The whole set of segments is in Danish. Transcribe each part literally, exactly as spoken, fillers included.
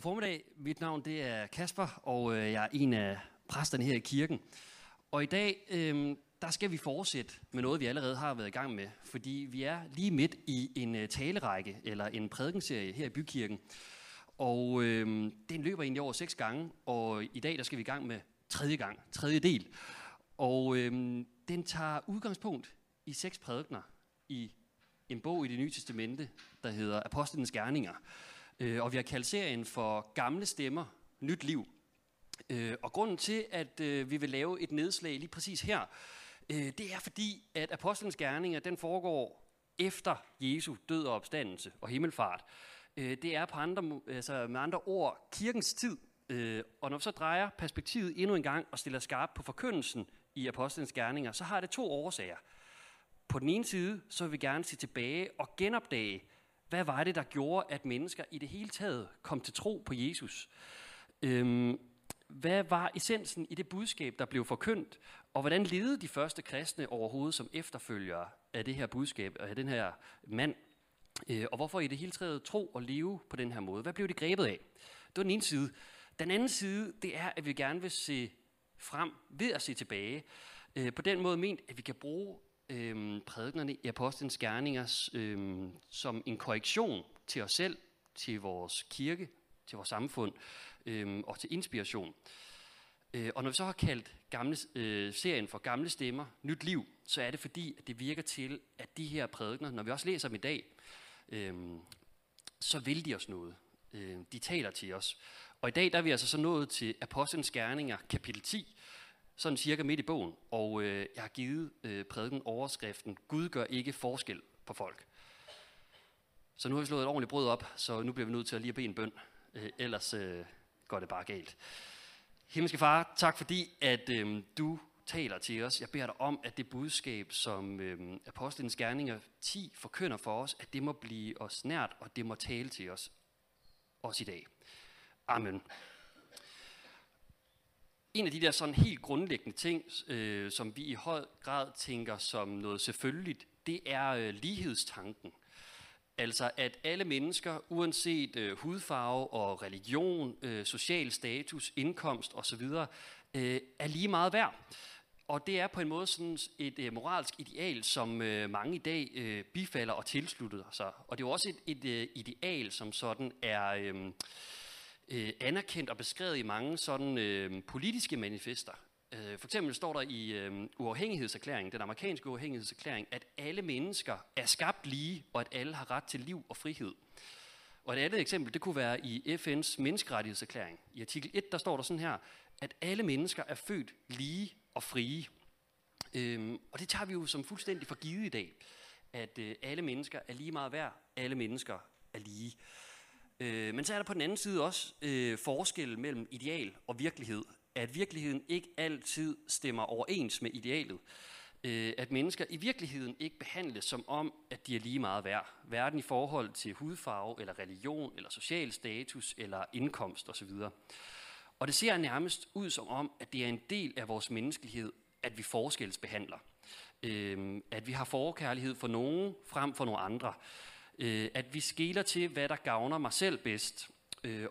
God formiddag. Mit navn det er Kasper, og jeg er en af præsterne her i kirken. Og i dag, øh, der skal vi fortsætte med noget, vi allerede har været i gang med, fordi vi er lige midt i en talerække, eller en prædikenserie her i Bykirken. Og øh, den løber egentlig over seks gange, og i dag der skal vi i gang med tredje gang, tredje del. Og øh, den tager udgangspunkt i seks prædikener i en bog i Det Nye Testamente, der hedder Apostlenes Gerninger. Og vi har kaldt serien for Gamle Stemmer, Nyt Liv. Og grunden til, at vi vil lave et nedslag lige præcis her, det er fordi, at Apostlenes Gerninger, den foregår efter Jesu død og opstandelse og himmelfart. Det er på andre, altså med andre ord kirkens tid. Og når vi så drejer perspektivet endnu en gang og stiller skarpt på forkyndelsen i Apostlenes Gerninger, så har det to årsager. På den ene side, så vil vi gerne se tilbage og genopdage, hvad var det, der gjorde, at mennesker i det hele taget kom til tro på Jesus? Øhm, hvad var essensen i det budskab, der blev forkyndt? Og hvordan levede de første kristne overhovedet som efterfølgere af det her budskab og af den her mand? Øh, og hvorfor i det hele taget tro og leve på den her måde? Hvad blev det grebet af? Det var den ene side. Den anden side, det er, at vi gerne vil se frem ved at se tilbage. Øh, på den måde ment, at vi kan bruge Øhm, prædikenerne i Apostlenes Gerninger øhm, som en korrektion til os selv, til vores kirke, til vores samfund øhm, og til inspiration. Øh, og når vi så har kaldt gamle, øh, serien for Gamle Stemmer, Nyt Liv, så er det fordi, at det virker til, at de her prædikener, når vi også læser dem i dag, øhm, så vil de os noget. Øh, de taler til os. Og i dag der er vi altså så nået til Apostlenes Gerninger kapitel ti, sådan cirka midt i bogen, og øh, jeg har givet øh, prædiken overskriften, Gud gør ikke forskel på folk. Så nu har vi slået et ordentligt brød op, så nu bliver vi nødt til at lige at bede en bøn, øh, ellers øh, går det bare galt. Himmelske Far, tak fordi, at øh, du taler til os. Jeg beder dig om, at det budskab, som øh, Apostlenes Gerninger ti forkynder for os, at det må blive os nært, og det må tale til os, også i dag. Amen. En af de der sådan helt grundlæggende ting, øh, som vi i høj grad tænker som noget selvfølgeligt, det er øh, lighedstanken. Altså at alle mennesker, uanset øh, hudfarve og religion, øh, social status, indkomst osv., øh, er lige meget værd. Og det er på en måde sådan et øh, moralsk ideal, som øh, mange i dag øh, bifalder og tilslutter sig. Og det er jo også et, et øh, ideal, som sådan er Øh, Øh, anerkendt og beskrevet i mange sådan øh, politiske manifester. Øh, for eksempel står der i øh, uafhængighedserklæringen, den amerikanske uafhængighedserklæring, at alle mennesker er skabt lige, og at alle har ret til liv og frihed. Og et andet eksempel, det kunne være i F N's menneskerettighedserklæring. I artikel et, der står der sådan her, at alle mennesker er født lige og frie. Øh, og det tager vi jo som fuldstændig for givet i dag, at øh, alle mennesker er lige meget værd, alle mennesker er lige. Men så er der på den anden side også øh, forskel mellem ideal og virkelighed. At virkeligheden ikke altid stemmer overens med idealet. Øh, at mennesker i virkeligheden ikke behandles som om, at de er lige meget værd. Hverken i forhold til hudfarve, eller religion, eller social status, eller indkomst osv. Og det ser nærmest ud som om, at det er en del af vores menneskelighed, at vi forskelsbehandler. Øh, at vi har forkærlighed for nogen frem for nogle andre. At vi skeler til, hvad der gavner mig selv bedst.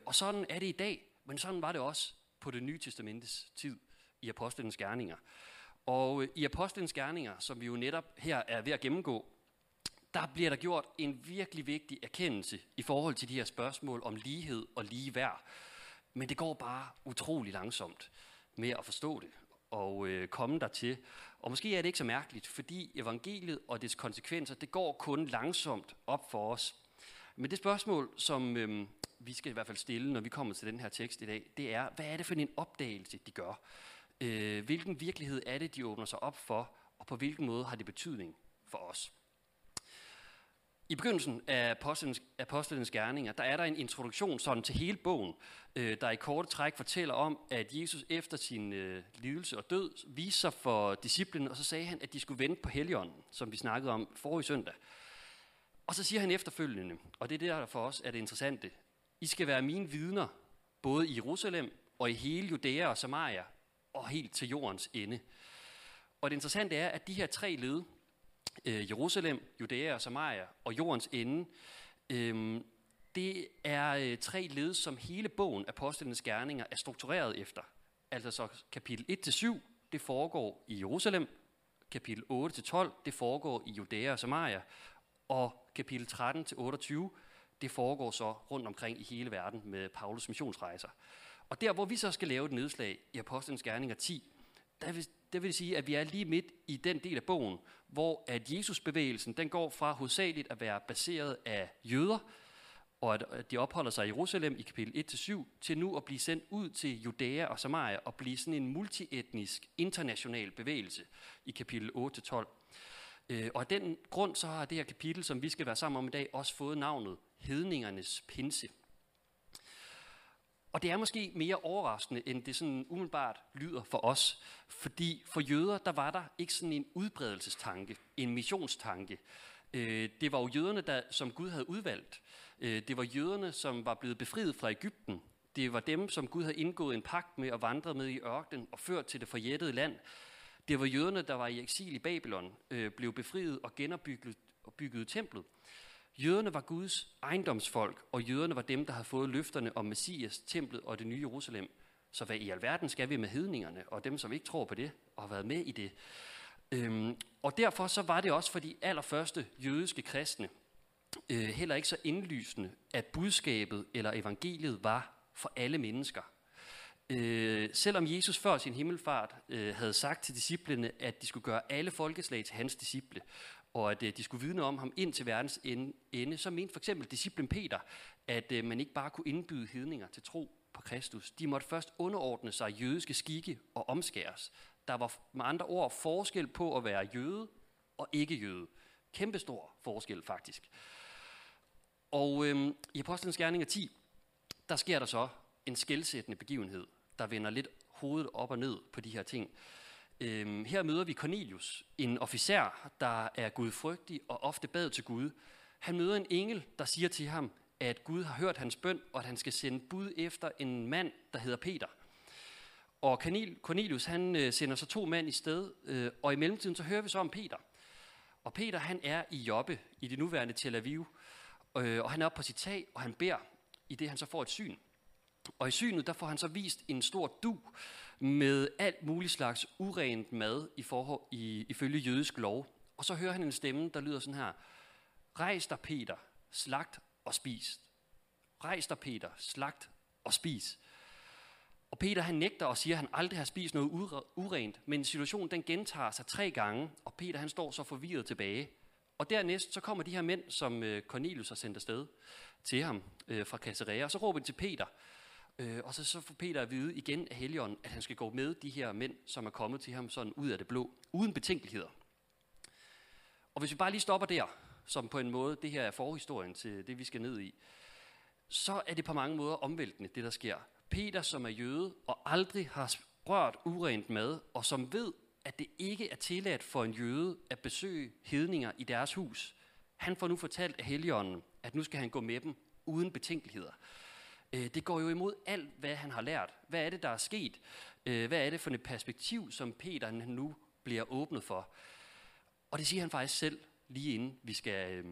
Og sådan er det i dag, men sådan var det også på Det Nye Testamentes tid i Apostlenes Gerninger. Og i Apostlenes Gerninger, som vi jo netop her er ved at gennemgå, der bliver der gjort en virkelig vigtig erkendelse i forhold til de her spørgsmål om lighed og ligeværd. Men det går bare utrolig langsomt med at forstå det og øh, komme dertil. Og måske er det ikke så mærkeligt, fordi evangeliet og dets konsekvenser, det går kun langsomt op for os. Men det spørgsmål, som øh, vi skal i hvert fald stille, når vi kommer til den her tekst i dag, det er, hvad er det for en opdagelse, de gør? Øh, hvilken virkelighed er det, de åbner sig op for, og på hvilken måde har det betydning for os? I begyndelsen af Apostlenes, Apostlenes Gerninger, der er der en introduktion sådan til hele bogen, øh, der i korte træk fortæller om, at Jesus efter sin øh, lidelse og død viste sig for disciplene, og så sagde han, at de skulle vente på Helligånden, som vi snakkede om forrige søndag. Og så siger han efterfølgende, og det er det, der for os er det interessante, I skal være mine vidner, både i Jerusalem og i hele Judæa og Samaria, og helt til jordens ende. Og det interessante er, at de her tre led, Jerusalem, Judæa og Samaria og jordens ende, øh, det er øh, tre led, som hele bogen Apostlenes Gerninger er struktureret efter. Altså så kapitel et til syv, det foregår i Jerusalem. Kapitel otte til tolv, det foregår i Judæa og Samaria. Og kapitel tretten til otteogtyve, det foregår så rundt omkring i hele verden med Paulus missionsrejser. Og der, hvor vi så skal lave et nedslag i Apostlenes Gerninger ti, der vil, der vil det sige, at vi er lige midt i den del af bogen, hvor at Jesusbevægelsen, den går fra hovedsageligt at være baseret af jøder, og at de opholder sig i Jerusalem i kapitel et til syv, til nu at blive sendt ud til Judæa og Samaria og blive sådan en multietnisk, international bevægelse i kapitel otte til tolv. Og af den grund så har det her kapitel, som vi skal være sammen om i dag, også fået navnet Hedningernes Pinse. Og det er måske mere overraskende, end det sådan umiddelbart lyder for os. Fordi for jøder, der var der ikke sådan en udbredelsestanke, en missionstanke. Det var jo jøderne, der, som Gud havde udvalgt. Det var jøderne, som var blevet befriet fra Egypten. Det var dem, som Gud havde indgået en pagt med og vandret med i ørkenen og ført til det forjættede land. Det var jøderne, der var i eksil i Babylon, blev befriet og genopbyggede templet. Jøderne var Guds ejendomsfolk, og jøderne var dem, der havde fået løfterne om Messias, templet og det nye Jerusalem. Så hvad i alverden skal vi med hedningerne og dem, som ikke tror på det og har været med i det? Øhm, og derfor så var det også for de allerførste jødiske kristne øh, heller ikke så indlysende, at budskabet eller evangeliet var for alle mennesker. Øh, selvom Jesus før sin himmelfart øh, havde sagt til disciplene, at de skulle gøre alle folkeslag til hans disciple, og at øh, de skulle vidne om ham ind til verdens ende, så mente for eksempel disciplen Peter, at øh, man ikke bare kunne indbyde hedninger til tro på Kristus. De måtte først underordne sig jødiske skikke og omskæres. Der var med andre ord forskel på at være jøde og ikke jøde. Kæmpestor forskel faktisk. Og øhm, i Apostlenes Gerninger ti, der sker der så en skelsættende begivenhed, der vender lidt hovedet op og ned på de her ting. Øhm, her møder vi Cornelius, en officer, der er gudfrygtig og ofte bad til Gud. Han møder en engel, der siger til ham, at Gud har hørt hans bøn, og at han skal sende bud efter en mand, der hedder Peter. Og Cornelius, han sender så to mænd i sted, og i mellemtiden så hører vi så om Peter. Og Peter, han er i Joppe, i det nuværende Tel Aviv, og han er oppe på sit tag, og han beder, i det han så får et syn. Og i synet, der får han så vist en stor dug med alt muligt slags urent mad i forhold, i, ifølge jødisk lov. Og så hører han en stemme, der lyder sådan her: Rejs dig, Peter, slagt og spis. Rejs dig, Peter, slagt og spis. Og Peter, han nægter og siger, at han aldrig har spist noget urent, men situationen den gentager sig tre gange, og Peter, han står så forvirret tilbage. Og dernæst så kommer de her mænd, som Cornelius har sendt afsted til ham øh, fra Cæsarea, og så råber de til Peter, øh, og så, så får Peter at vide igen af Helligånden, at han skal gå med de her mænd, som er kommet til ham sådan ud af det blå, uden betænkeligheder. Og hvis vi bare lige stopper der, som på en måde, det her er forhistorien til det, vi skal ned i, så er det på mange måder omvæltende, det der sker. Peter, som er jøde og aldrig har rørt urent mad, og som ved, at det ikke er tilladt for en jøde at besøge hedninger i deres hus, han får nu fortalt af Helligånden, at nu skal han gå med dem uden betænkeligheder. Det går jo imod alt, hvad han har lært. Hvad er det, der er sket? Hvad er det for et perspektiv, som Peter nu bliver åbnet for? Og det siger han faktisk selv, lige inden vi skal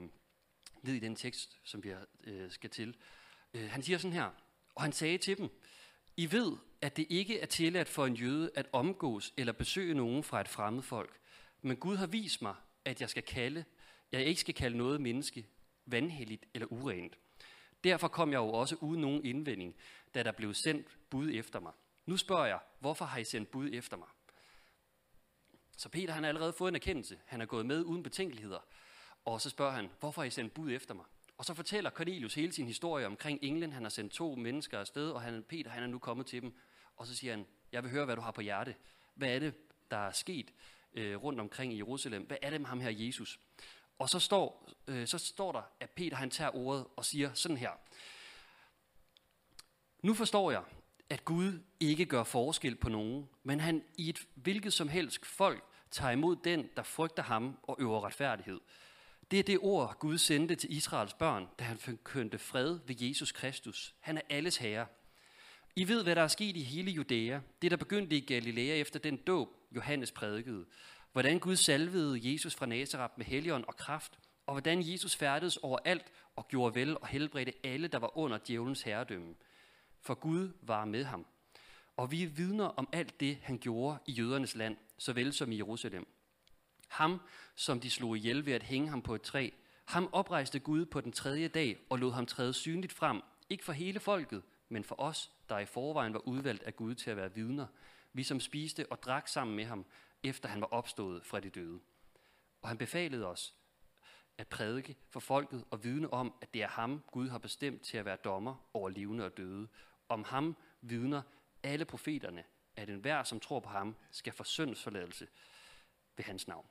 ned i den tekst, som vi skal til. Han siger sådan her: Og han sagde til dem: I ved, at det ikke er tilladt for en jøde at omgås eller besøge nogen fra et fremmed folk. Men Gud har vist mig, at jeg, skal kalde, jeg ikke skal kalde noget menneske vanhelligt eller urent. Derfor kom jeg jo også uden nogen indvending, da der blev sendt bud efter mig. Nu spørger jeg, hvorfor har I sendt bud efter mig? Så Peter, han har allerede fået en erkendelse. Han er gået med uden betænkeligheder. Og så spørger han, hvorfor har I sendt bud efter mig? Og så fortæller Cornelius hele sin historie omkring englen. Han har sendt to mennesker afsted, og han, Peter han er nu kommet til dem. Og så siger han, jeg vil høre, hvad du har på hjerte. Hvad er det, der er sket øh, rundt omkring i Jerusalem? Hvad er det med ham her, Jesus? Og så står, øh, så står der, at Peter han tager ordet og siger sådan her: Nu forstår jeg, at Gud ikke gør forskel på nogen, men han i et hvilket som helst folk tager imod den, der frygter ham og øver retfærdighed. Det er det ord, Gud sendte til Israels børn, da han forkyndte fred ved Jesus Kristus. Han er alles herre. I ved, hvad der er sket i hele Judæa, det der begyndte i Galilea efter den dåb, Johannes prædikede. Hvordan Gud salvede Jesus fra Nazareth med helligånd og kraft, og hvordan Jesus færdedes overalt og gjorde vel og helbredte alle, der var under djævelens herredømme. For Gud var med ham. Og vi er vidner om alt det, han gjorde i jødernes land, såvel som i Jerusalem. Ham, som de slog ihjel ved at hænge ham på et træ, ham oprejste Gud på den tredje dag og lod ham træde synligt frem, ikke for hele folket, men for os, der i forvejen var udvalgt af Gud til at være vidner, vi som spiste og drak sammen med ham, efter han var opstået fra de døde. Og han befalede os at prædike for folket og vidne om, at det er ham, Gud har bestemt til at være dommer over levende og døde. Om ham vidner alle profeterne, at enhver, som tror på ham, skal få syndsforladelse ved hans navn.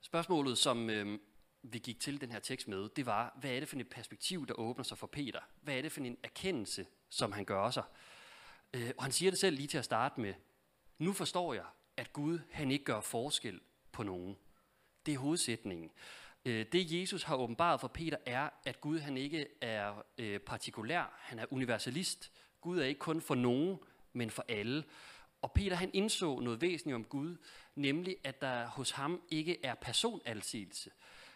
Spørgsmålet, som øh, vi gik til den her tekst med, det var, hvad er det for et perspektiv, der åbner sig for Peter? Hvad er det for en erkendelse, som han gør sig? Øh, og han siger det selv lige til at starte med. Nu forstår jeg, at Gud han ikke gør forskel på nogen. Det er hovedsætningen. Øh, det Jesus har åbenbaret for Peter er, at Gud han ikke er øh, partikulær, han er universalist. Gud er ikke kun for nogen, men for alle. Og Peter han indså noget væsentligt om Gud, nemlig at der hos ham ikke er personalsigelse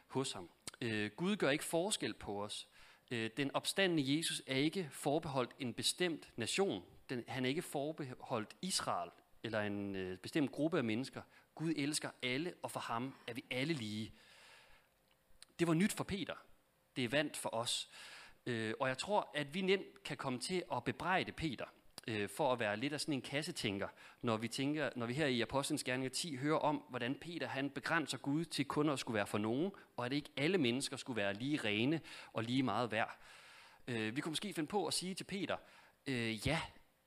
hos ham. Øh, Gud gør ikke forskel på os. Øh, den opstandende Jesus er ikke forbeholdt en bestemt nation. Den, han er ikke forbeholdt Israel eller en øh, bestemt gruppe af mennesker. Gud elsker alle, og for ham er vi alle lige. Det var nyt for Peter. Det er vant for os. Øh, og jeg tror, at vi nemt kan komme til at bebrejde Peter for at være lidt af sådan en kassetænker, når vi, tænker, når vi her i Apostlenes Gerninger ti hører om, hvordan Peter han begrænser Gud til kun at skulle være for nogen, og at ikke alle mennesker skulle være lige rene og lige meget værd. Øh, vi kunne måske finde på at sige til Peter, øh, ja,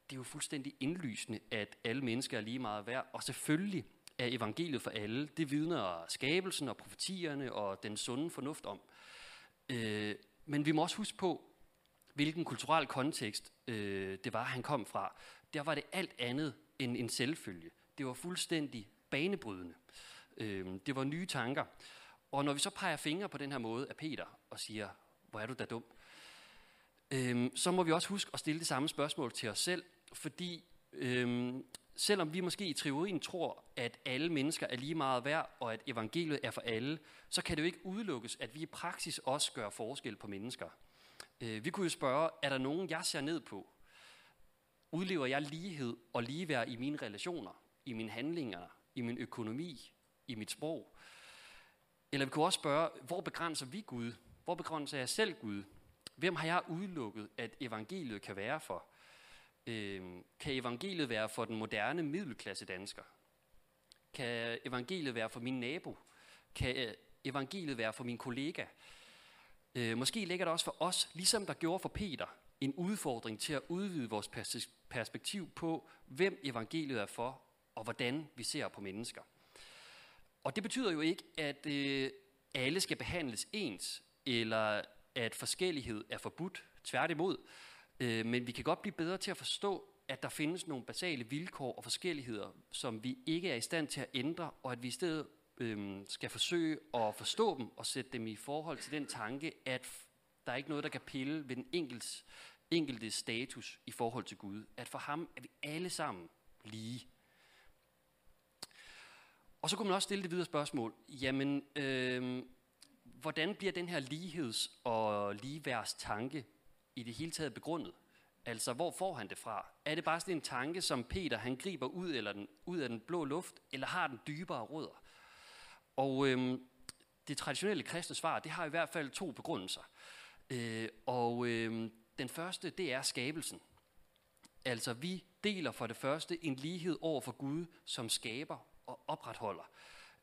det er jo fuldstændig indlysende, at alle mennesker er lige meget værd, og selvfølgelig er evangeliet for alle, det vidner skabelsen og profetierne og den sunde fornuft om. Øh, men vi må også huske på, hvilken kulturel kontekst øh, det var, han kom fra. Der var det alt andet end en selvfølge. Det var fuldstændig banebrydende. Øh, det var nye tanker. Og når vi så peger fingre på den her måde af Peter og siger, hvor er du da dum, øh, så må vi også huske at stille det samme spørgsmål til os selv, fordi øh, selvom vi måske i teorien tror, at alle mennesker er lige meget værd, og at evangeliet er for alle, så kan det jo ikke udelukkes, at vi i praksis også gør forskel på mennesker. Vi kunne jo spørge, er der nogen, jeg ser ned på? Udlever jeg lighed og ligeværd i mine relationer, i mine handlinger, i min økonomi, i mit sprog? Eller vi kunne også spørge, hvor begrænser vi Gud? Hvor begrænser jeg selv Gud? Hvem har jeg udelukket, at evangeliet kan være for? Øhm, kan evangeliet være for den moderne middelklasse dansker? Kan evangeliet være for min nabo? Kan evangeliet være for min kollega? Øh, måske ligger der også for os, ligesom der gjorde for Peter, en udfordring til at udvide vores pers- perspektiv på, hvem evangeliet er for, og hvordan vi ser på mennesker. Og det betyder jo ikke, at øh, alle skal behandles ens, eller at forskellighed er forbudt, tværtimod. Øh, men vi kan godt blive bedre til at forstå, at der findes nogle basale vilkår og forskelligheder, som vi ikke er i stand til at ændre, og at vi i stedet skal forsøge at forstå dem og sætte dem i forhold til den tanke, at der er ikke noget, der kan pille ved den enkeltes, enkelte status i forhold til Gud. At for ham er vi alle sammen lige. Og så kunne man også stille det videre spørgsmål. Jamen, øh, hvordan bliver den her ligheds- og ligeværstanke i det hele taget begrundet? Altså, hvor får han det fra? Er det bare sådan en tanke, som Peter han griber ud, eller den, ud af den blå luft, eller har den dybere rødder? Og øhm, det traditionelle kristne svar, det har i hvert fald to begrundelser. Øh, og øhm, den første, det er skabelsen. Altså vi deler for det første en lighed over for Gud, som skaber og opretholder.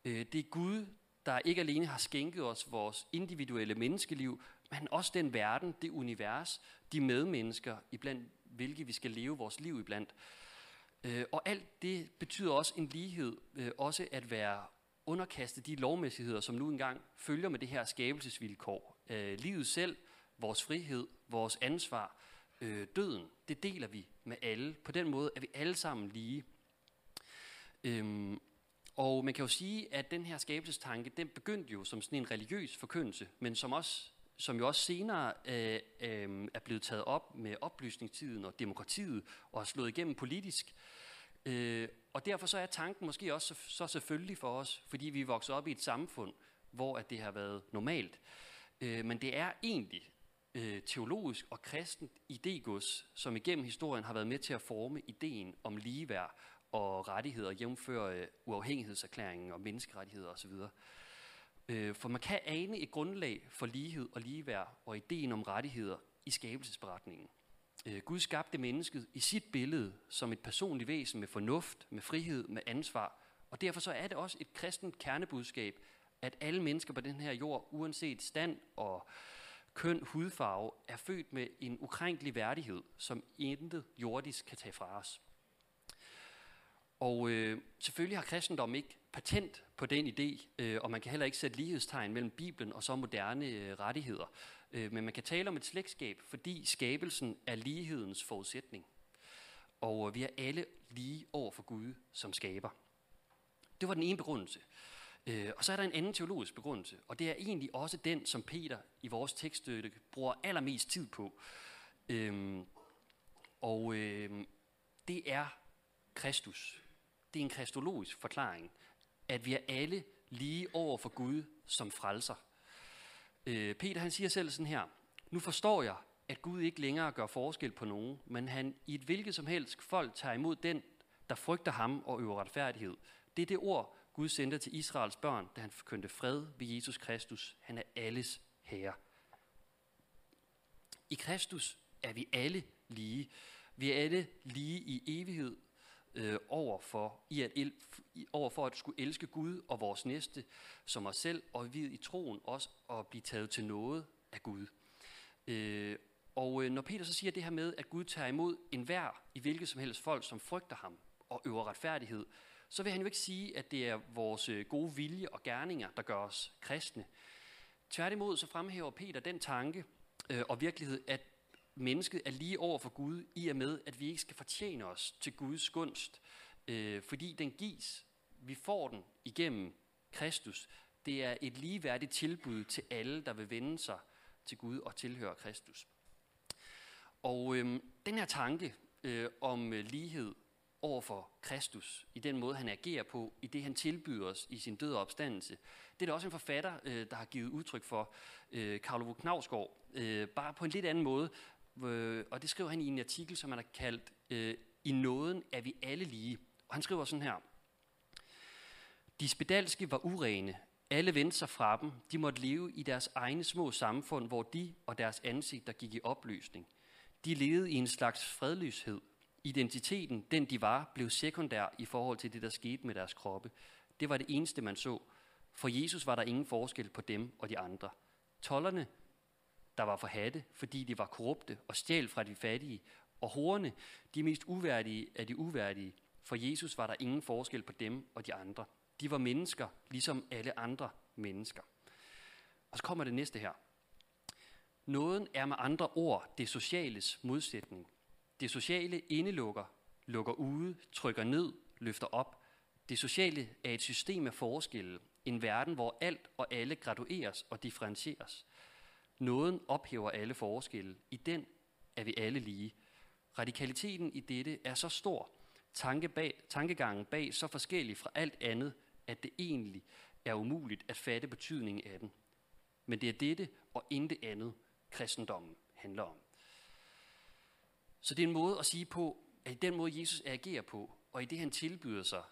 Øh, det er Gud, der ikke alene har skænket os vores individuelle menneskeliv, men også den verden, det univers, de medmennesker, iblandt hvilke vi skal leve vores liv iblandt. Øh, og alt det betyder også en lighed, øh, også at være underkaste de lovmæssigheder, som nu engang følger med det her skabelsesvilkår. Øh, livet selv, vores frihed, vores ansvar, øh, døden, det deler vi med alle. På den måde er vi alle sammen lige. Øhm, og man kan jo sige, at den her skabelsestanke, den begyndte jo som sådan en religiøs forkyndelse, men som, også, som jo også senere øh, øh, er blevet taget op med oplysningstiden og demokratiet, og har slået igennem politisk. Øh, Og derfor så er tanken måske også så selvfølgelig for os, fordi vi vokser op i et samfund, hvor at det har været normalt. Øh, men det er egentlig øh, teologisk og kristent idégods, som igennem historien har været med til at forme ideen om ligeværd og rettigheder, jævnføre øh, uafhængighedserklæringen og menneskerettigheder osv. Øh, for man kan ane et grundlag for lighed og ligeværd og ideen om rettigheder i skabelsesberetningen. Gud skabte mennesket i sit billede som et personligt væsen med fornuft, med frihed, med ansvar. Og derfor så er det også et kristent kernebudskab, at alle mennesker på den her jord, uanset stand og køn, hudfarve, er født med en ukrænkelig værdighed, som intet jordisk kan tage fra os. Og øh, selvfølgelig har kristendommen ikke patent på den idé, øh, og man kan heller ikke sætte lighedstegn mellem Bibelen og så moderne øh, rettigheder. Øh, men man kan tale om et slægtskab, fordi skabelsen er lighedens forudsætning. Og øh, vi er alle lige over for Gud som skaber. Det var den ene begrundelse. Øh, og så er der en anden teologisk begrundelse, og det er egentlig også den, som Peter i vores tekststykke bruger allermest tid på. Øh, og øh, det er Kristus. Det er en kristologisk forklaring, at vi er alle lige over for Gud som frelser. Øh, Peter han siger selv sådan her: nu forstår jeg, at Gud ikke længere gør forskel på nogen, men han i et hvilket som helst folk tager imod den, der frygter ham og øver retfærdighed. Det er det ord, Gud sendte til Israels børn, da han forkyndte fred ved Jesus Kristus. Han er alles herre. I Kristus er vi alle lige. Vi er alle lige i evighed, Øh, over, for, i at el, i, over for at skulle elske Gud og vores næste som os selv, og vi i troen også at blive taget til noget af Gud. Øh, og øh, når Peter så siger det her med, at Gud tager imod enhver i hvilket som helst folk, som frygter ham og øver retfærdighed, så vil han jo ikke sige, at det er vores gode vilje og gerninger, der gør os kristne. Tværtimod så fremhæver Peter den tanke øh, og virkelighed, at mennesket er lige over for Gud, i og med, at vi ikke skal fortjene os til Guds gunst, øh, fordi den gives. Vi får den igennem Kristus. Det er et ligeværdigt tilbud til alle, der vil vende sig til Gud og tilhøre Kristus. Og øh, den her tanke øh, om lighed over for Kristus, i den måde, han agerer på, i det, han tilbyder os i sin død og opstandelse, det er der også en forfatter, øh, der har givet udtryk for, øh, Carlo Knausgård, øh, bare på en lidt anden måde. Og det skriver han i en artikel, som han har kaldt øh, I Nåden er vi alle lige. Og han skriver sådan her: de spedalske var urene. Alle vendte sig fra dem. De måtte leve i deres egne små samfund, hvor de og deres ansigter gik i opløsning. De levede i en slags fredløshed. Identiteten, den de var, blev sekundær i forhold til det, der skete med deres kroppe. Det var det eneste, man så. For Jesus var der ingen forskel på dem og de andre. Tolderne, der var forhatte, fordi de var korrupte og stjal fra de fattige, og horerne, de mest uværdige af de uværdige, for Jesus var der ingen forskel på dem og de andre. De var mennesker, ligesom alle andre mennesker. Og så kommer det næste her. Nåden er med andre ord det sociales modsætning. Det sociale indelukker, lukker ude, trykker ned, løfter op. Det sociale er et system af forskelle, en verden, hvor alt og alle gradueres og differentieres. Nåden ophæver alle forskelle. I den er vi alle lige. Radikaliteten i dette er så stor, tanke bag, tankegangen bag så forskellig fra alt andet, at det egentlig er umuligt at fatte betydningen af den. Men det er dette og intet andet, kristendommen handler om. Så det er en måde at sige på, at i den måde Jesus agerer på, og i det han tilbyder, sig,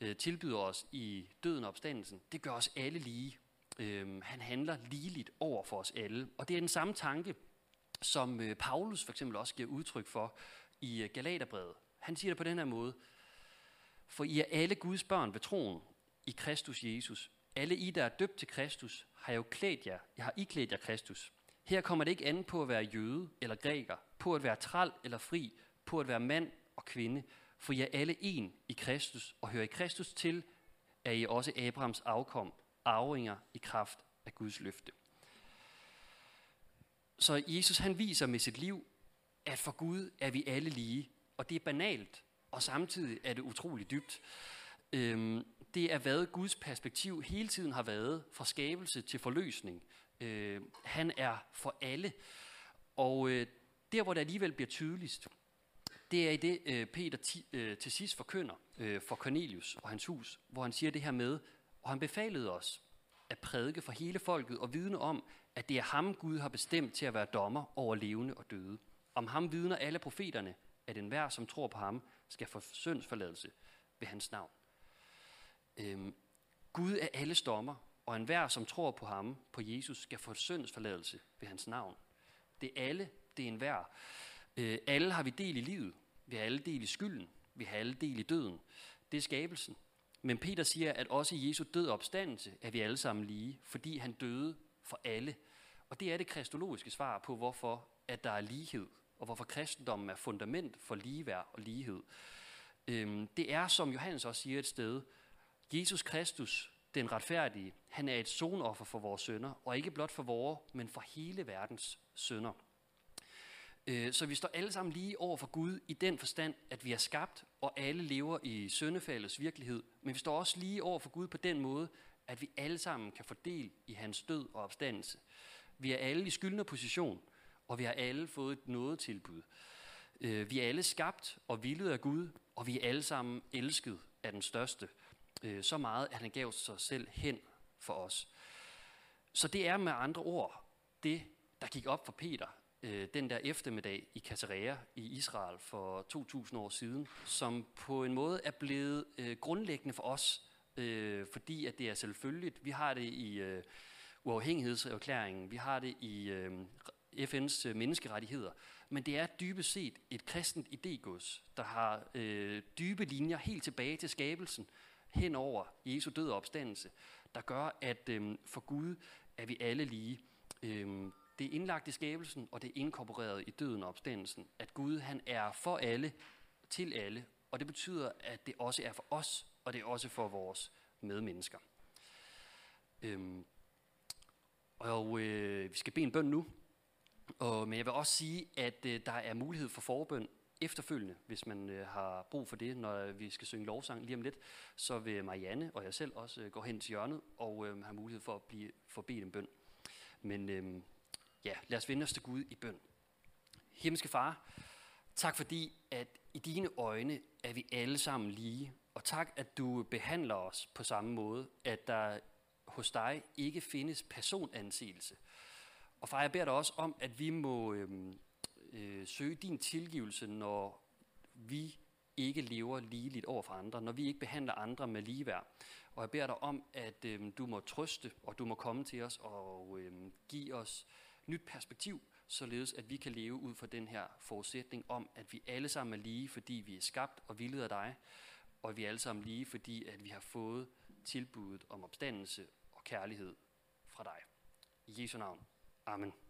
øh, tilbyder os i døden og opstandelsen, det gør os alle lige. Øhm, han handler ligeligt over for os alle. Og det er den samme tanke, som øh, Paulus for eksempel også giver udtryk for i øh, Galaterbrevet. Han siger det på den her måde: for I er alle Guds børn ved troen i Kristus Jesus. Alle I, der er døbt til Kristus, har jo klædt jer. Jeg har iklædt jer Kristus. Her kommer det ikke an på at være jøde eller græker, på at være træl eller fri, på at være mand og kvinde, for I er alle en i Kristus, og hører I Kristus til, er I også Abrahams afkom, arvinger i kraft af Guds løfte. Så Jesus han viser med sit liv, at for Gud er vi alle lige, og det er banalt, og samtidig er det utroligt dybt. Øhm, det er hvad Guds perspektiv hele tiden har været, fra skabelse til forløsning. Øhm, han er for alle, og øh, der hvor det alligevel bliver tydeligst, det er i det øh, Peter ti, øh, til sidst forkynder øh, for Cornelius og hans hus, hvor han siger det her med: og han befalede os, at prædike for hele folket og vidne om, at det er ham, Gud har bestemt til at være dommer over levende og døde. Om ham vidner alle profeterne, at enhver, som tror på ham, skal få syndsforladelse ved hans navn. Øhm, Gud er alles dommer, og enhver, som tror på ham, på Jesus, skal få syndsforladelse ved hans navn. Det er alle, det er enhver. Øh, alle har vi del i livet. Vi har alle del i skylden. Vi har alle del i døden. Det er skabelsen. Men Peter siger, at også i Jesu død og opstandelse er vi alle sammen lige, fordi han døde for alle. Og det er det kristologiske svar på, hvorfor at der er lighed, og hvorfor kristendommen er fundament for ligeværd og lighed. Det er, som Johannes også siger et sted, Jesus Kristus, den retfærdige, han er et sonoffer for vores synder, og ikke blot for vores, men for hele verdens synder. Så vi står alle sammen lige over for Gud i den forstand, at vi er skabt, og alle lever i syndefaldets virkelighed. Men vi står også lige over for Gud på den måde, at vi alle sammen kan få del i hans død og opstandelse. Vi er alle i skyldende position, og vi har alle fået et nådetilbud. Vi er alle skabt og villet af Gud, og vi er alle sammen elsket af den største. Så meget, at han gav sig selv hen for os. Så det er med andre ord det, der gik op for Peter den der eftermiddag i Cæsarea i Israel for to tusind år siden, som på en måde er blevet øh, grundlæggende for os, øh, fordi at det er selvfølgeligt. Vi har det i øh, uafhængighedserklæringen, vi har det i øh, F N's øh, menneskerettigheder, men det er dybest set et kristent idégods, der har øh, dybe linjer helt tilbage til skabelsen, hen over Jesu død og opstandelse, der gør, at øh, for Gud er vi alle lige. Øh, Det er indlagt i skabelsen, og det er inkorporeret i døden og opstandelsen, at Gud han er for alle, til alle, og det betyder, at det også er for os, og det er også for vores medmennesker. Øhm, og øh, vi skal bede en bøn nu, og, men jeg vil også sige, at øh, der er mulighed for forbøn efterfølgende, hvis man øh, har brug for det, når vi skal synge lovsang lige om lidt, så vil Marianne og jeg selv også øh, gå hen til hjørnet og øh, have mulighed for at blive forbedt en bøn. Men... Øh, Ja, lad os vende os til Gud i bøn. Himmelske Far, tak fordi, at i dine øjne er vi alle sammen lige, og tak, at du behandler os på samme måde, at der hos dig ikke findes personanseelse. Og far, jeg beder dig også om, at vi må øh, øh, søge din tilgivelse, når vi ikke lever ligeligt over for andre, når vi ikke behandler andre med ligeværd. Og jeg beder dig om, at øh, du må trøste, og du må komme til os og øh, give os nyt perspektiv, således at vi kan leve ud fra den her forudsætning om, at vi alle sammen er lige, fordi vi er skabt og villet af dig, og vi er alle sammen lige, fordi at vi har fået tilbuddet om opstandelse og kærlighed fra dig. I Jesu navn. Amen.